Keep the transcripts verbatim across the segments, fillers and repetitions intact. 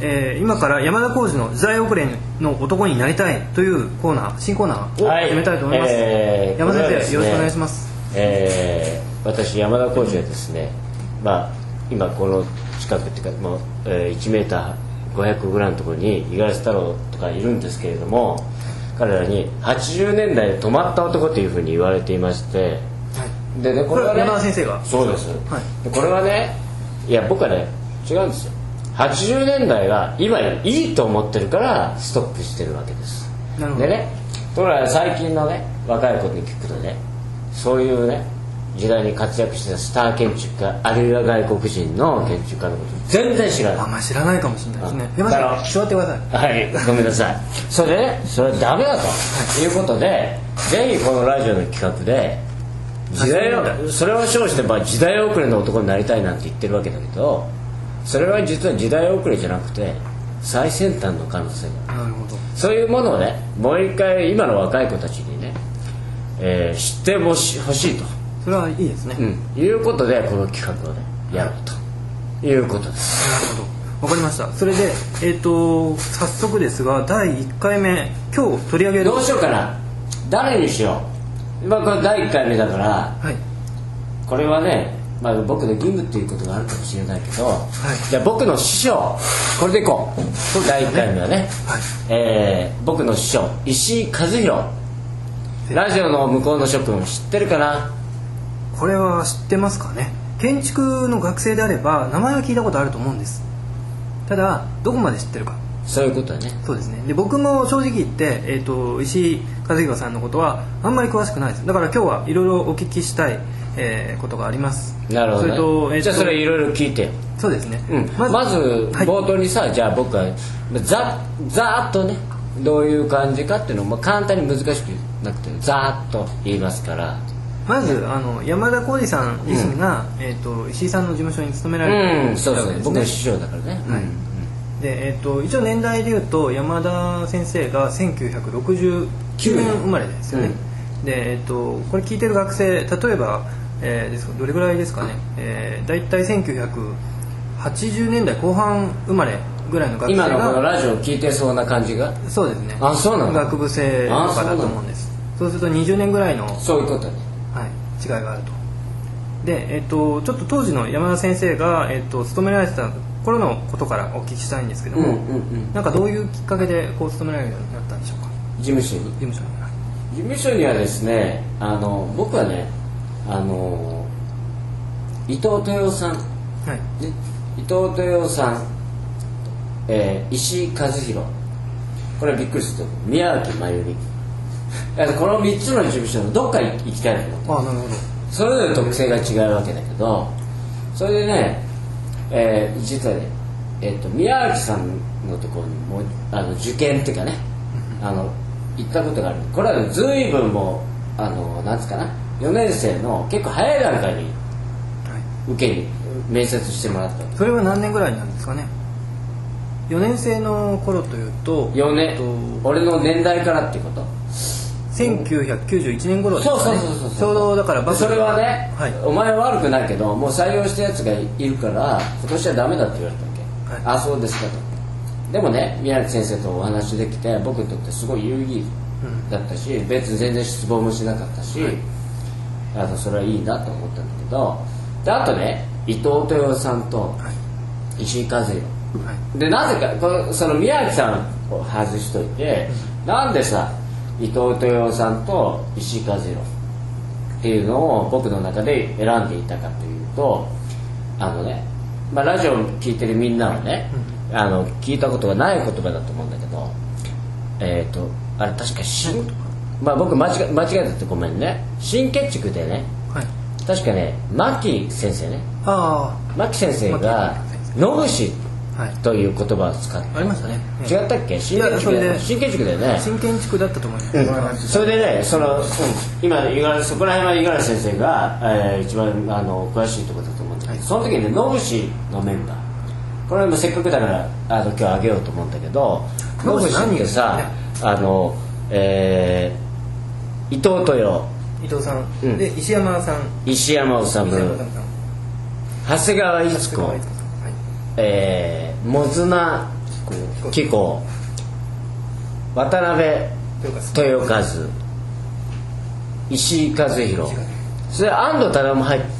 えー、今から山田耕史の時代遅れの男になりたいというコーナー、新コーナーを始めたいと思います。はい、えー、山田先生、ね、よろしくお願いします。えー、私山田耕史はですね、まあ、今この近くっていうかもう、えー、いちメーターごひゃくぐらいのところに五十嵐太郎とかいるんですけれども、彼らにはちじゅうねんだいで止まった男というふうに言われていまして、はい、でね、これはね、山田先生がそうです、はい、でこれはね、いや僕はね違うんですよ。はちじゅうねんだいが今いいと思ってるからストップしてるわけです。なるほど。でね、ところが最近のね若い子に聞くとね、そういうね時代に活躍してたスター建築家、あるいは外国人の建築家のこと全然知らない。あんまり知らないかもしれないですね。山田さん座ってください。はい、ごめんなさい。それでね、それはダメだと、はい、いうことで、ぜひこのラジオの企画で時代を、それを称してば時代遅れの男になりたいなんて言ってるわけだけど、それは実は時代遅れじゃなくて最先端の可能性がある。なるほど。そういうものをね、もう一回今の若い子たちにね、えー、知ってほしいと。それはいいですね、うん、いうことでこの企画をねやろうということです。なるほど、わかりました。それで、えー、と早速ですがだいいっかいめ、今日取り上げるどうしようかな、誰にしよう。今これだいいっかいめだから、はい、これはね、まあ、僕の義務っていうことがあるかもしれないけど、はい、じゃあ僕の師匠、これでいこう。だいいっかいめはね、はい、えー、僕の師匠石井和弘、ラジオの向こうの諸君知ってるかな。これは知ってますかね。建築の学生であれば名前は聞いたことあると思うんです。ただどこまで知ってるか、そういうことだね。そうですね。で僕も正直言って、えー、と石井和弘さんのことはあんまり詳しくないです。だから今日はいろいろお聞きしたい、えー、ことがあります。なるほど、ね。それとえー、とじゃあそれいろいろ聞いて。そうですね、うん、まず、まず冒頭にさ、はい、じゃあ僕はざざーっとね、どういう感じかっていうのを、まあ、簡単に難しくなくてざーっと言いますから、まず、うん、あの山田耕史さん自身が、うん、えー、と石井さんの事務所に勤められている、そうですね、僕の師匠だからね、はい、うん。でえー、と一応年代でいうと山田先生がせんきゅうひゃくろくじゅうきゅうねん生まれですよね、うん。でえー、とこれ聞いてる学生、例えば、えー、ですどれぐらいですかね、えー、だいたいせんきゅうひゃくはちじゅうねんだいこう半生まれぐらいの学生が今のこのラジオ聞いてそうな感じが、そうですね、あ、そうなの、学部生の方だと思うんです。そうするとにじゅうねんぐらいの、そういうことね、はい、違いがあると。で、えー、とちょっと当時の山田先生が、えー、と勤められてた頃のことからお聞きしたいんですけども、うんうんうん、なんかどういうきっかけでこう勤められるようになったんでしょうか。事務所に事務所に、はい、事務所にはですね、あの僕はね、あの伊藤豊夫さん、はい、ね、伊藤豊夫さん、えー、石井和弘、これはびっくりすると宮脇真由美このみっつの事務所のどっか行きたいと思って。あ、なるほど。それぞれ特性が違うわけだけど、それでね、えー、実はね、えー、と宮脇さんのところにもあの受験っていうかね、あの行ったことがある。これは随分もうあのなんつうかな、よねん生の結構早い段階に受けに、はい、面接してもらった。それは何年ぐらいなんですかね。よねん生の頃というとよねん、と俺の年代からっていうこと、せんきゅうひゃくきゅうじゅういちねん頃ですかね。そうそうそうそう、ちょうどだからバスそれはね、はい、お前は悪くないけどもう採用したやつがいるから今年はダメだって言われたわけ、はい、ああそうですかと。でもね、宮脇先生とお話できて僕にとってすごい有意義だったし、うん、別に全然失望もしなかったし、はい、あのそれはいいなと思ったんだけど、であとね伊藤豊さんと石井和弘、はい、でなぜかこのその宮脇さんを外しといて、うん、なんでさ伊藤豊さんと石井和弘っていうのを僕の中で選んでいたかというと、あのね、まあ、ラジオを聞いてるみんなはね、うん、あの聞いたことがない言葉だと思うんだけど、えーとあれ確か新、まあ、僕間違え間違えたってごめんね、新建築でね、はい、確かね牧先生ね、あ牧先生が野口という言葉を使って、はい、ありましたね、違ったっけ、新建築で、新建築だよね、新建築だったと思います、うん、それでね、その、うん、今そこら辺は五十嵐先生が、えー、一番あの詳しいところだと思うんだけど、はい、その時にね野口のメンバー、これもせっかくだからあの今日あげようと思うんだけど、野口ってさ、あの、えー、伊藤豊、伊藤さん、うん、で石山さん、石山治、長谷川逸子、えー、もずな紀子、渡辺豊和、石井和弘、それ安藤忠も入って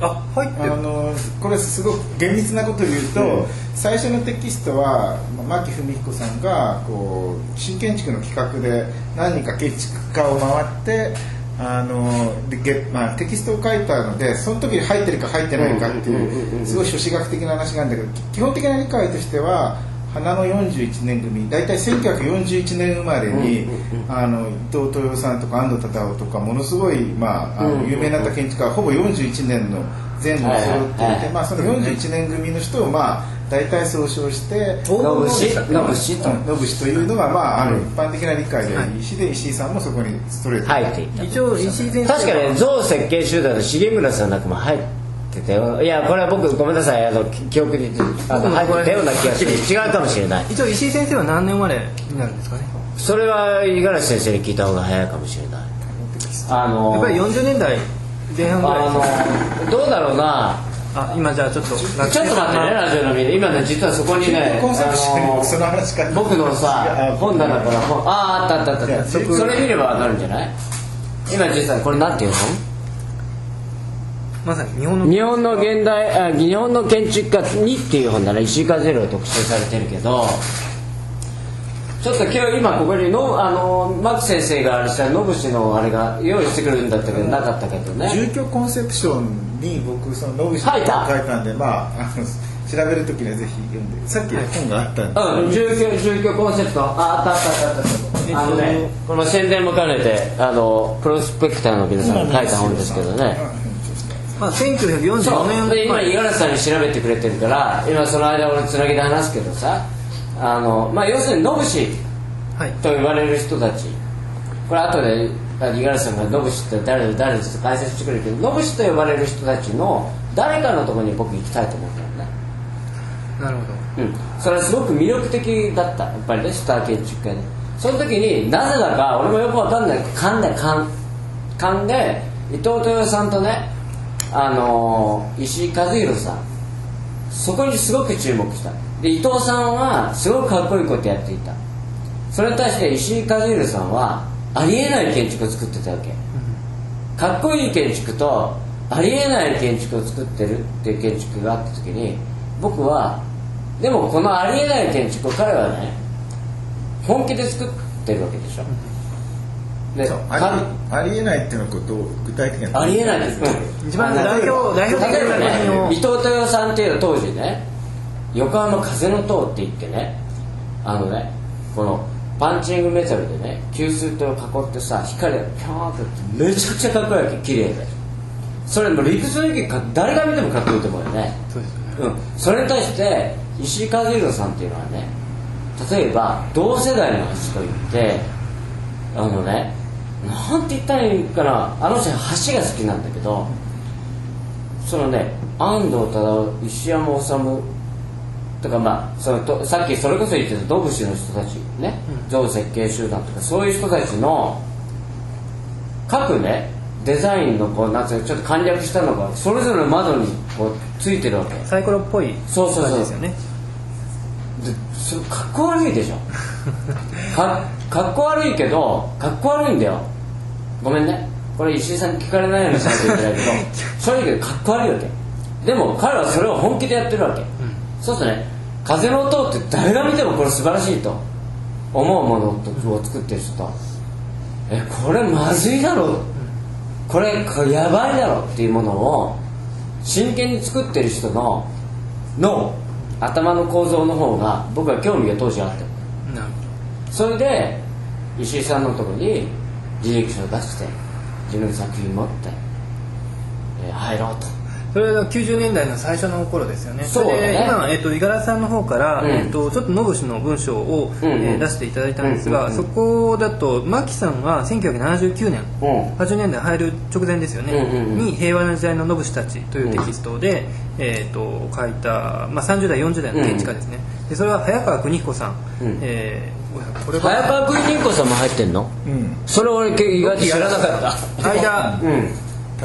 あ入ってるあのこれすごく厳密なことを言うと、うん、最初のテキストは牧文彦さんがこう新建築の企画で何人か建築家を回ってあので、まあ、テキストを書いたのでその時に入ってるか入ってないかっていうすごい諸子学的な話なんだけど基本的な理解としては花のよんじゅういちねん組大体せんきゅうひゃくよんじゅういちねん生まれにあの伊藤豊雄さんとか安藤忠雄とかものすごい、まあ、あの有名になった建築家はほぼよんじゅういちねんの前後に揃っていて、まあ、そのよんじゅういちねん組の人を、まあ、大体総称して野節というのが、まあ、あの一般的な理解であり石で石井さんもそこにストレート入っていた一応石井先生確かね像設計集団の重村さんなんかも入っていやこれは僕ごめんなさいあの記憶にあの入ったような気がする違うかもしれない一応石井先生は何年生まれになるんですかねそれは五十嵐先生に聞いた方が早いかもしれないあのやっぱりよんじゅうねんだいぜん半ぐらいあのどうだろうなあ今じゃあちょっとちょっと待ってねラジオのみんな今ね実はそこにね僕のさ本棚から本あああったあったあったそれ見れば分かるんじゃない今実はこれなんていう本まさに日本の日本の現代あ日本の建築家にっていう本なら石井和弘特集されてるけどちょっと今日今ここにのあの牧先生があれした野節のあれが用意してくるんだったけどなかったけどね住居コンセプションに僕その野節の書いたんでまあ、あの調べるときにはぜひ読んでさっき本があったんですけど、うん、住居、住居コンセプトああったあったあったあったあのねこの宣伝も兼ねてあのプロスペクターの皆さんが書いた本ですけどね、うんまあ、せんきゅうひゃくよんじゅうごねんで今五十嵐さんに調べてくれてるから今その間俺つなぎで話すけどさあの、まあ、要するに野節と言われる人たち、はい、これ後で五十嵐さんが野節って誰で誰ですって解説してくれるけど野節と呼ばれる人たちの誰かのところに僕行きたいと思ったのねなるほど、うん、それはすごく魅力的だったやっぱりねスター建築家でその時になぜだか俺もよくわかんない勘で勘勘で伊藤豊雄さんとねあのー、石井和弘さんそこにすごく注目したで伊藤さんはすごくかっこいいことやっていたそれに対して石井和弘さんはありえない建築を作ってたわけかっこいい建築とありえない建築を作ってるっていう建築があった時に僕はでもこのありえない建築を彼はね本気で作ってるわけでしょであ り, ありえないっていうのことを具体的にありえないです、うん、一番代表代表的なね伊藤豊さんっていうの当時ね横浜風の塔って言ってねあのねこのパンチングメタルでね給水塔を囲ってさ光がピョーンってめちゃくちゃかっこいいわけ綺麗でそれも理屈の意見誰が見てもかっこいいと思うよねそうですね、うん、それに対して石井和弘さんっていうのはね例えば同世代の橋といってあのねなんて言ったらいいかなあの人橋が好きなんだけどそのね安藤忠雄石山治とかまあそのとさっきそれこそ言ってた野節の人たちね像設計集団とかそういう人たちの各ねデザインのこうなんていうかちょっと簡略したのがそれぞれの窓にこうついてるわけサイコロっぽいそうそうそうですよねでそれかっこ悪いでしょか, かっこ悪いけどかっこ悪いんだよごめんねこれ石井さん聞かれないようにしないといけないけど正直かっこ悪いわけでも彼はそれを本気でやってるわけ、うん、そうするとね風の音って誰が見てもこれ素晴らしいと思うものを作ってる人とえこれまずいだろこれやばいだろっていうものを真剣に作ってる人の脳頭の構造の方が僕は興味が当時あったそれで石井さんのところに履歴書を出して自分の作品持って、えー、入ろうとそれはきゅうじゅうねんだいの最初の頃ですよねそうだねで今、えー、と五十嵐さんの方から、うんえー、とちょっと野節の文章を、うんうんえー、出していただいたんですが、うんうんうん、そこだと牧さんはせんきゅうひゃくななじゅうきゅうねん、うん、はちじゅうねんだい入る直前ですよね、うんうんうん、に平和な時代の野節たちというテキストで、うんえー、と書いた、まあ、さんじゅうだいよんじゅうだいの建築家ですね、うん、でそれは早川邦彦さん、うんえーこれ早川邦彦さんも入ってんの、うん、それ俺意外と知らなかった間、うん、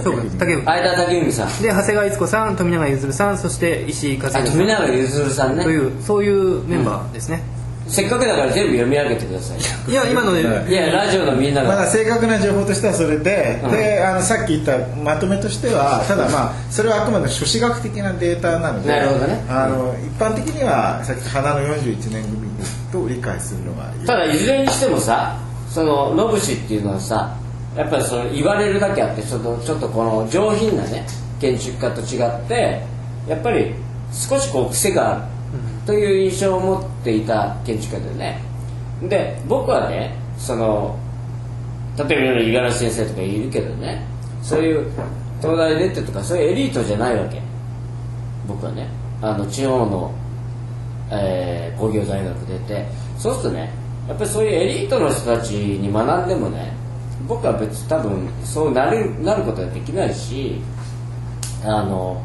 そうか、竹内相田武文さんで長谷川逸子さん、富永結弦さん、そして石井和弘さん、富永結弦さんねというそういうメンバーですね、うん、せっかくだから全部読み上げてください。いや今ので、ね、いやラジオのみんなが、まあ、正確な情報としてはそれで、うん、であのさっき言ったまとめとしてはただまあそれはあくまでも諸子学的なデータなので、なるほどね、あの、うん、一般的にはさっき花のよんじゅういちねん組と理解するのがいい。ただいずれにしてもさ、その野節っていうのはさやっぱりその言われるだけあってちょっと、ちょっとこの上品なね建築家と違ってやっぱり少しこう癖があるという印象を持っていた建築家だよね。で僕はねその例えば五十嵐先生とかいるけどね、そういう東大出てとかそういうエリートじゃないわけ。僕はねあの地方の、えー、工業大学出て、そうするとねやっぱりそういうエリートの人たちに学んでもね僕は別に多分そうなる、なることはできないし、あの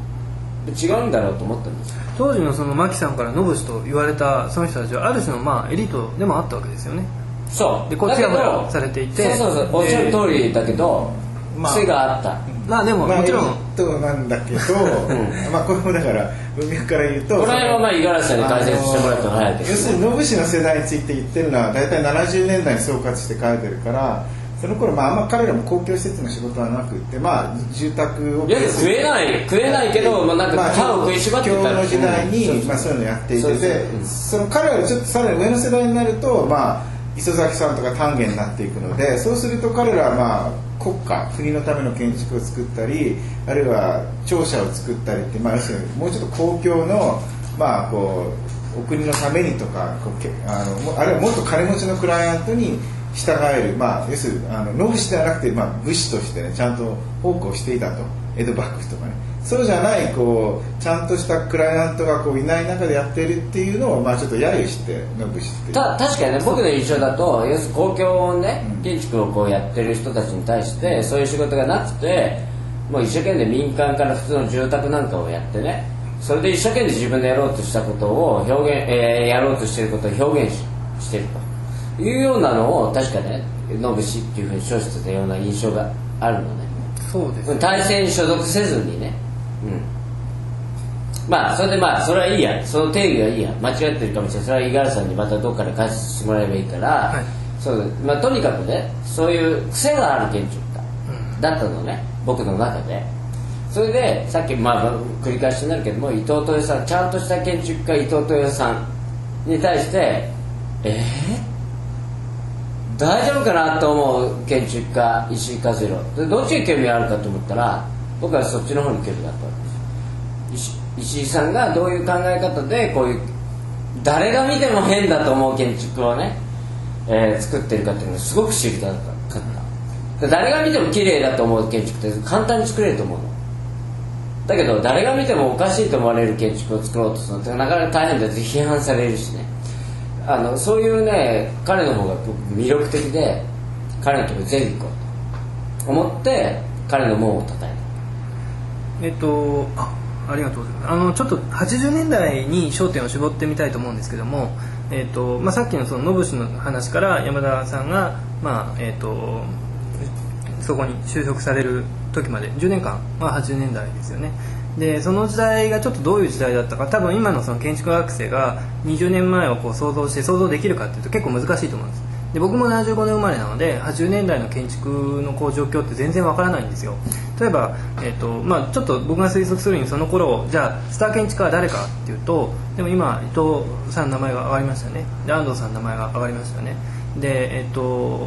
違うんだろうと思ったんです。当時 の, その牧さんから野節と言われたその人たちはある種のまあエリートでもあったわけですよね。そうでこっちがされていて、そうそうそうおっしゃる通りだけど、まあ、癖があった、まあ、でも、まあ、もちろんエリートなんだけど、うん、まあこれもだから文脈から言うとこの辺はまあ五十嵐さんに解説してもらってもらえないけど、要するに野節の世代について言ってるのは大体ななじゅうねんだいに総括して書いてるから、その頃、まあ、あんま彼らも公共施設の仕事はなくって、まあ、住宅をいや食えない食えないけど、まあ、なんか歯を食いしばってたり、まあ、の時代に、うん、まあ、そういうのやっていて、そうで、うん、その彼らがちょっとさらに上の世代になると、まあ、磯崎さんとか丹下になっていくので、そうすると彼らは、まあ、国家国のための建築を作ったり、あるいは庁舎を作ったりって、まあ、要するにもうちょっと公共の、まあ、こうお国のためにとか、こうあのあるいはもっと金持ちのクライアントに従える、まあ、要するにあの野節ではなくて、まあ、武士として、ね、ちゃんと奉公していたと、江戸幕府とかね、そうじゃないこうちゃんとしたクライアントがこういない中でやってるっていうのを、まあ、ちょっと揶揄して野節ってた。確かにね僕の印象だと、要するに公共をね、うん、建築をこうやってる人たちに対してそういう仕事がなくて、もう一生懸命民間から普通の住宅なんかをやってね、それで一生懸命自分でやろうとしたことを表現、えー、やろうとしてることを表現 し, してると。いうようなのを確かね野節っていうふうに称してたような印象があるのね。そうですね、体制に所属せずにね、うん、まあそれでまあそれはいいや、その定義はいいや、間違ってるかもしれない、それは五十嵐さんにまたどっかで解説してもらえばいいから、はい、そうまあ、とにかくねそういう癖がある建築家だったのね、うん、僕の中で。それでさっきまあ繰り返しになるけども、伊藤豊さん、ちゃんとした建築家伊藤豊さんに対してえー大丈夫かなと思う建築家石井和弘で、どっちに興味があるかと思ったら僕はそっちの方に興味があったわけです。 石, 石井さんがどういう考え方でこういう誰が見ても変だと思う建築をね、えー、作ってるかっていうのがすごく知りたかった。誰が見ても綺麗だと思う建築って簡単に作れると思うのだけど、誰が見てもおかしいと思われる建築を作ろうとするのってなかなか大変だって批判されるしね、あのそういうね彼の方が魅力的で、彼のところ全行こうと思って彼の門を叩いた。えっと あ, ありがとうございます。あのちょっとはちじゅうねんだいに焦点を絞ってみたいと思うんですけども、えっとまあ、さっきのその野節の話から山田さんが、まあえっと、そこに就職される時までじゅうねんかん、まあ、はちじゅうねんだいですよね。でその時代がちょっとどういう時代だったか、多分今 の, その建築学生がにじゅうねんまえをこう想像して想像できるかっていうと結構難しいと思うんです。で僕もななじゅうごねん生まれなのではちじゅうねんだいの建築のこう状況って全然わからないんですよ。例えば、えーとまあ、ちょっと僕が推測するにその頃じゃあスター建築家は誰かっていうと、でも今伊藤さんの名前が上がりましたよね、で安藤さんの名前が上がりましたよね。で、えー、と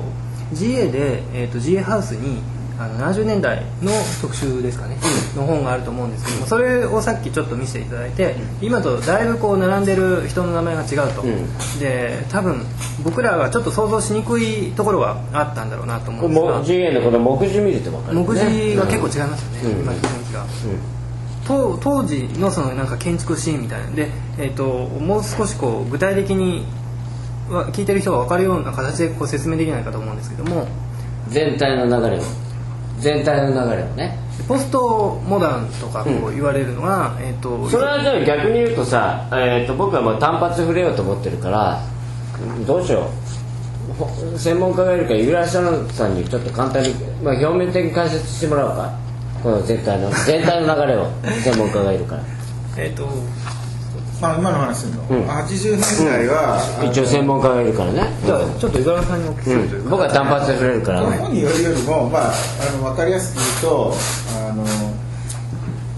ジーエー で、えー、と ジーエー ハウスにあのななじゅうねんだいの特集ですかねの本があると思うんですけども、それをさっきちょっと見せていただいて、今とだいぶこう並んでる人の名前が違うと、うん、で多分僕らがちょっと想像しにくいところはあったんだろうなと思うんですが、 ジーエー のこの目次見ると分かるね、目次が結構違いますよね、うん、今の雰囲気が、うんうん、当時 の, そのなんか建築シーンみたいなので、えー、ともう少しこう具体的に聞いてる人が分かるような形でこう説明できないかと思うんですけども、全体の流れを全体の流れをね、ポストモダンとかこう言われるのが、うんえー、とそれはじゃあ逆に言うとさ、えー、と僕はもう単発触れようと思ってるからどうしよう、専門家がいるから五十嵐さんにちょっと簡単に、まあ、表面的に解説してもらおうか。この全体の全体の流れを専門家がいるからえっと、まあ、今の話するの、うん、はちじゅうねんだいは、うん、一応専門家がいるからね、うん、じゃあちょっと井原さんにお聞きするというか、うん、僕は単発で触れるから本によるよりも、まあ、あの分かりやすく言うとあの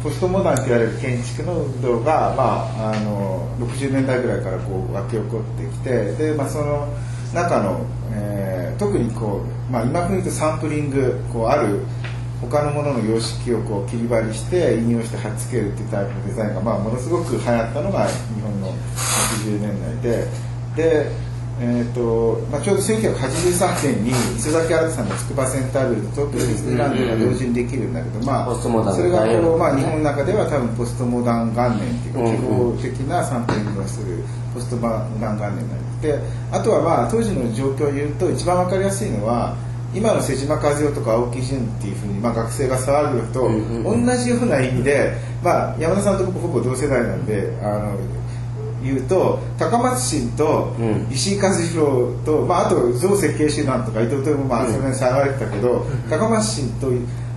ポストモダンといわれる建築の運動が、まあ、あのろくじゅうねんだいぐらいからこう湧き起こってきてで、まあ、その中の、えー、特にこう、まあ、今風に言うとサンプリングこうある他のものの様式をこう切り張りして引用して貼っつけるっていうタイプのデザインが、まあ、ものすごく流行ったのが日本のはちじゅうねんだいで、で、えーとまあ、ちょうどせんきゅうひゃくはちじゅうさんねんに磯崎新さんの筑波センタービルとディズニーランドが同時にできるんだけど、まあ、それがこう、まあ、日本の中では多分ポストモダン元年っていうか、うんうん、記号的なサンプリングをするポストモダン元年になってあとは、まあ、当時の状況を言うと一番分かりやすいのは今の瀬島和代とか青木淳っていうふうに、まあ、学生が騒ぐと、うんうんうん、同じような意味で、まあ、山田さんと僕ほぼ同世代なんであの言うと高松新と石井和弘と、うんまあ、あと造設計集団とか伊藤豊もまあその辺騒がれてたけど、うん、高松新と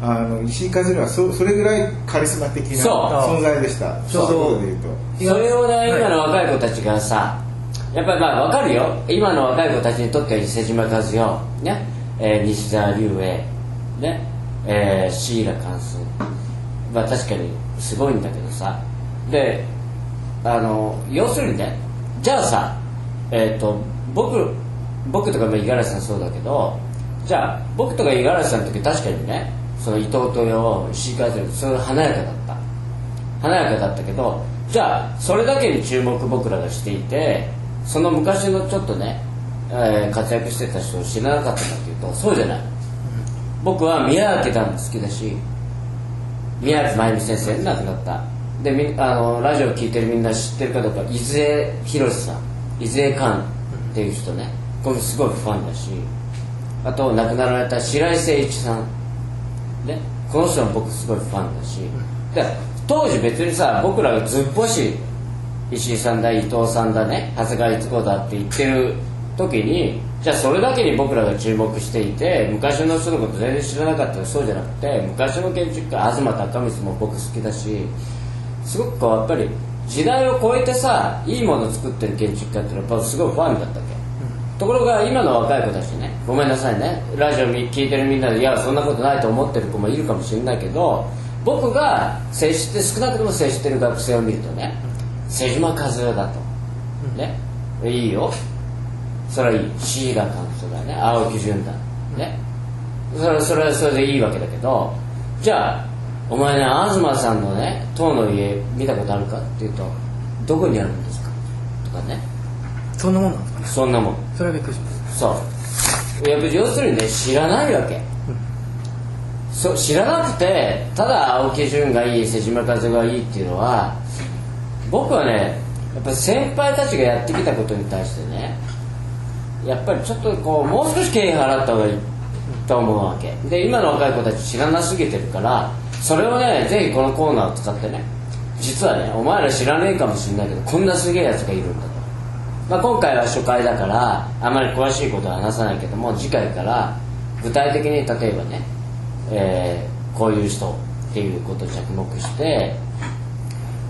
あの石井和弘は そ, それぐらいカリスマ的な存在でしたそうそういうことで言うとそれをね今の若い子たちがさやっぱりまあ分かるよ今の若い子たちにとっては瀬島和代ねえー、西澤龍英、ねえー、シーラ関数は確かにすごいんだけどさであの要するにねじゃあさ、えー、と 僕, 僕とか五十嵐さんそうだけどじゃあ僕とか五十嵐さんの時確かにねその伊藤豊石井和代それ華やかだった華やかだったけどじゃあそれだけに注目僕らがしていてその昔のちょっとね活躍してた人を知らなかったかっていうとそうじゃない僕は宮脇さんも好きだし宮脇真由美先生亡くなったであのラジオ聴いてるみんな知ってるかどうか伊豆博さん伊豆寛っていう人ねこれすごいファンだしあと亡くなられた白井誠一さん、ね、この人も僕すごいファンだしで当時別にさ僕らがずっぽし石井さんだ伊藤さんだね長谷川逸子だって言ってる時にじゃあそれだけに僕らが注目していて昔の人のこと全然知らなかったらそうじゃなくて昔の建築家東隆光も僕好きだしすごくこうやっぱり時代を超えてさいいものを作ってる建築家ってやっぱすごいファンだったっけ、うん、ところが今の若い子たちねごめんなさいねラジオ聞いてるみんなでいやそんなことないと思ってる子もいるかもしれないけど僕が接して少なくとも接してる学生を見るとね瀬島和代だと、うん、ねいいよそれはいいシーラ監督だね青木淳だね、うん、それそれはそれでいいわけだけどじゃあお前ね東さんのね塔の家見たことあるかっていうとどこにあるんですかとかねそんなもんなんですかねそんなもんそれはびっくりしますそうやっぱ要するにね知らないわけ、うん、そ知らなくてただ青木淳がいい瀬島和代がいいっていうのは僕はねやっぱ先輩たちがやってきたことに対してねやっぱりちょっとこうもう少し敬意払った方がいいと思うわけで今の若い子たち知らなすぎてるからそれをねぜひこのコーナーを使ってね実はねお前ら知らねえかもしれないけどこんなすげえやつがいるんだと、まあ、今回は初回だからあまり詳しいことは話さないけども次回から具体的に例えばね、えー、こういう人っていうことを着目して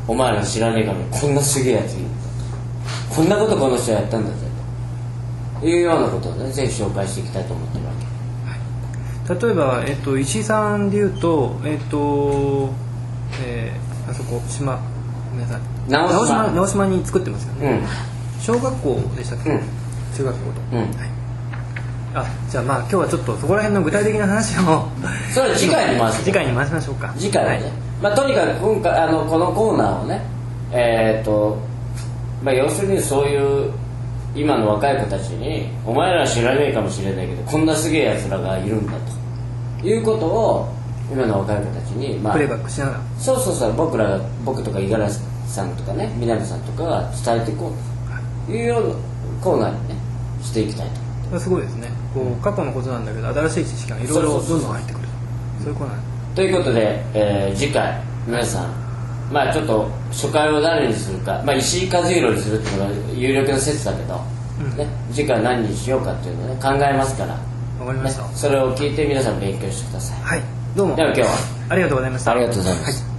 お前ら知らねえかもこんなすげえやついるんだとこんなことこの人やったんだぜいうようなことを、ね、ぜひ紹介していきたいと思ってるわけ、はい、例えば、えっと、石井さんでいうと、えっとえー、あそこ島ごめんなさい直島、直島、直島に作ってますよね、うん、小学校でしたっけ、うん、中学校と、うんはい、あじゃあまあ今日はちょっとそこら辺の具体的な話をそれ次回に回す次回に回しましょうか次回はね、はいまあ、とにかく今回あのこのコーナーをねえー、っと、まあ、要するにそういう今の若い子たちにお前ら知らねえかもしれないけどこんなすげえやつらがいるんだということを今の若い子たちに、まあ、プレイバックしながらそうそうそう僕らが僕とか五十嵐さんとかね南さんとかが伝えていこうというようなコーナーにねしていきたいと思ってすごいですねこう過去のことなんだけど新しい知識がいろいろどんどん入ってくるそういうコーナーということで、えー、次回皆さんまあちょっと初回を誰にするか、まあ、石井和弘にするっていうのが有力な説だけど、うんね、次回何にしようかっていうのを、ね、考えますから、わかりました、ね、それを聞いて皆さん勉強してください。はい。どうも。では今日はありがとうございました。ありがとうございます。はい。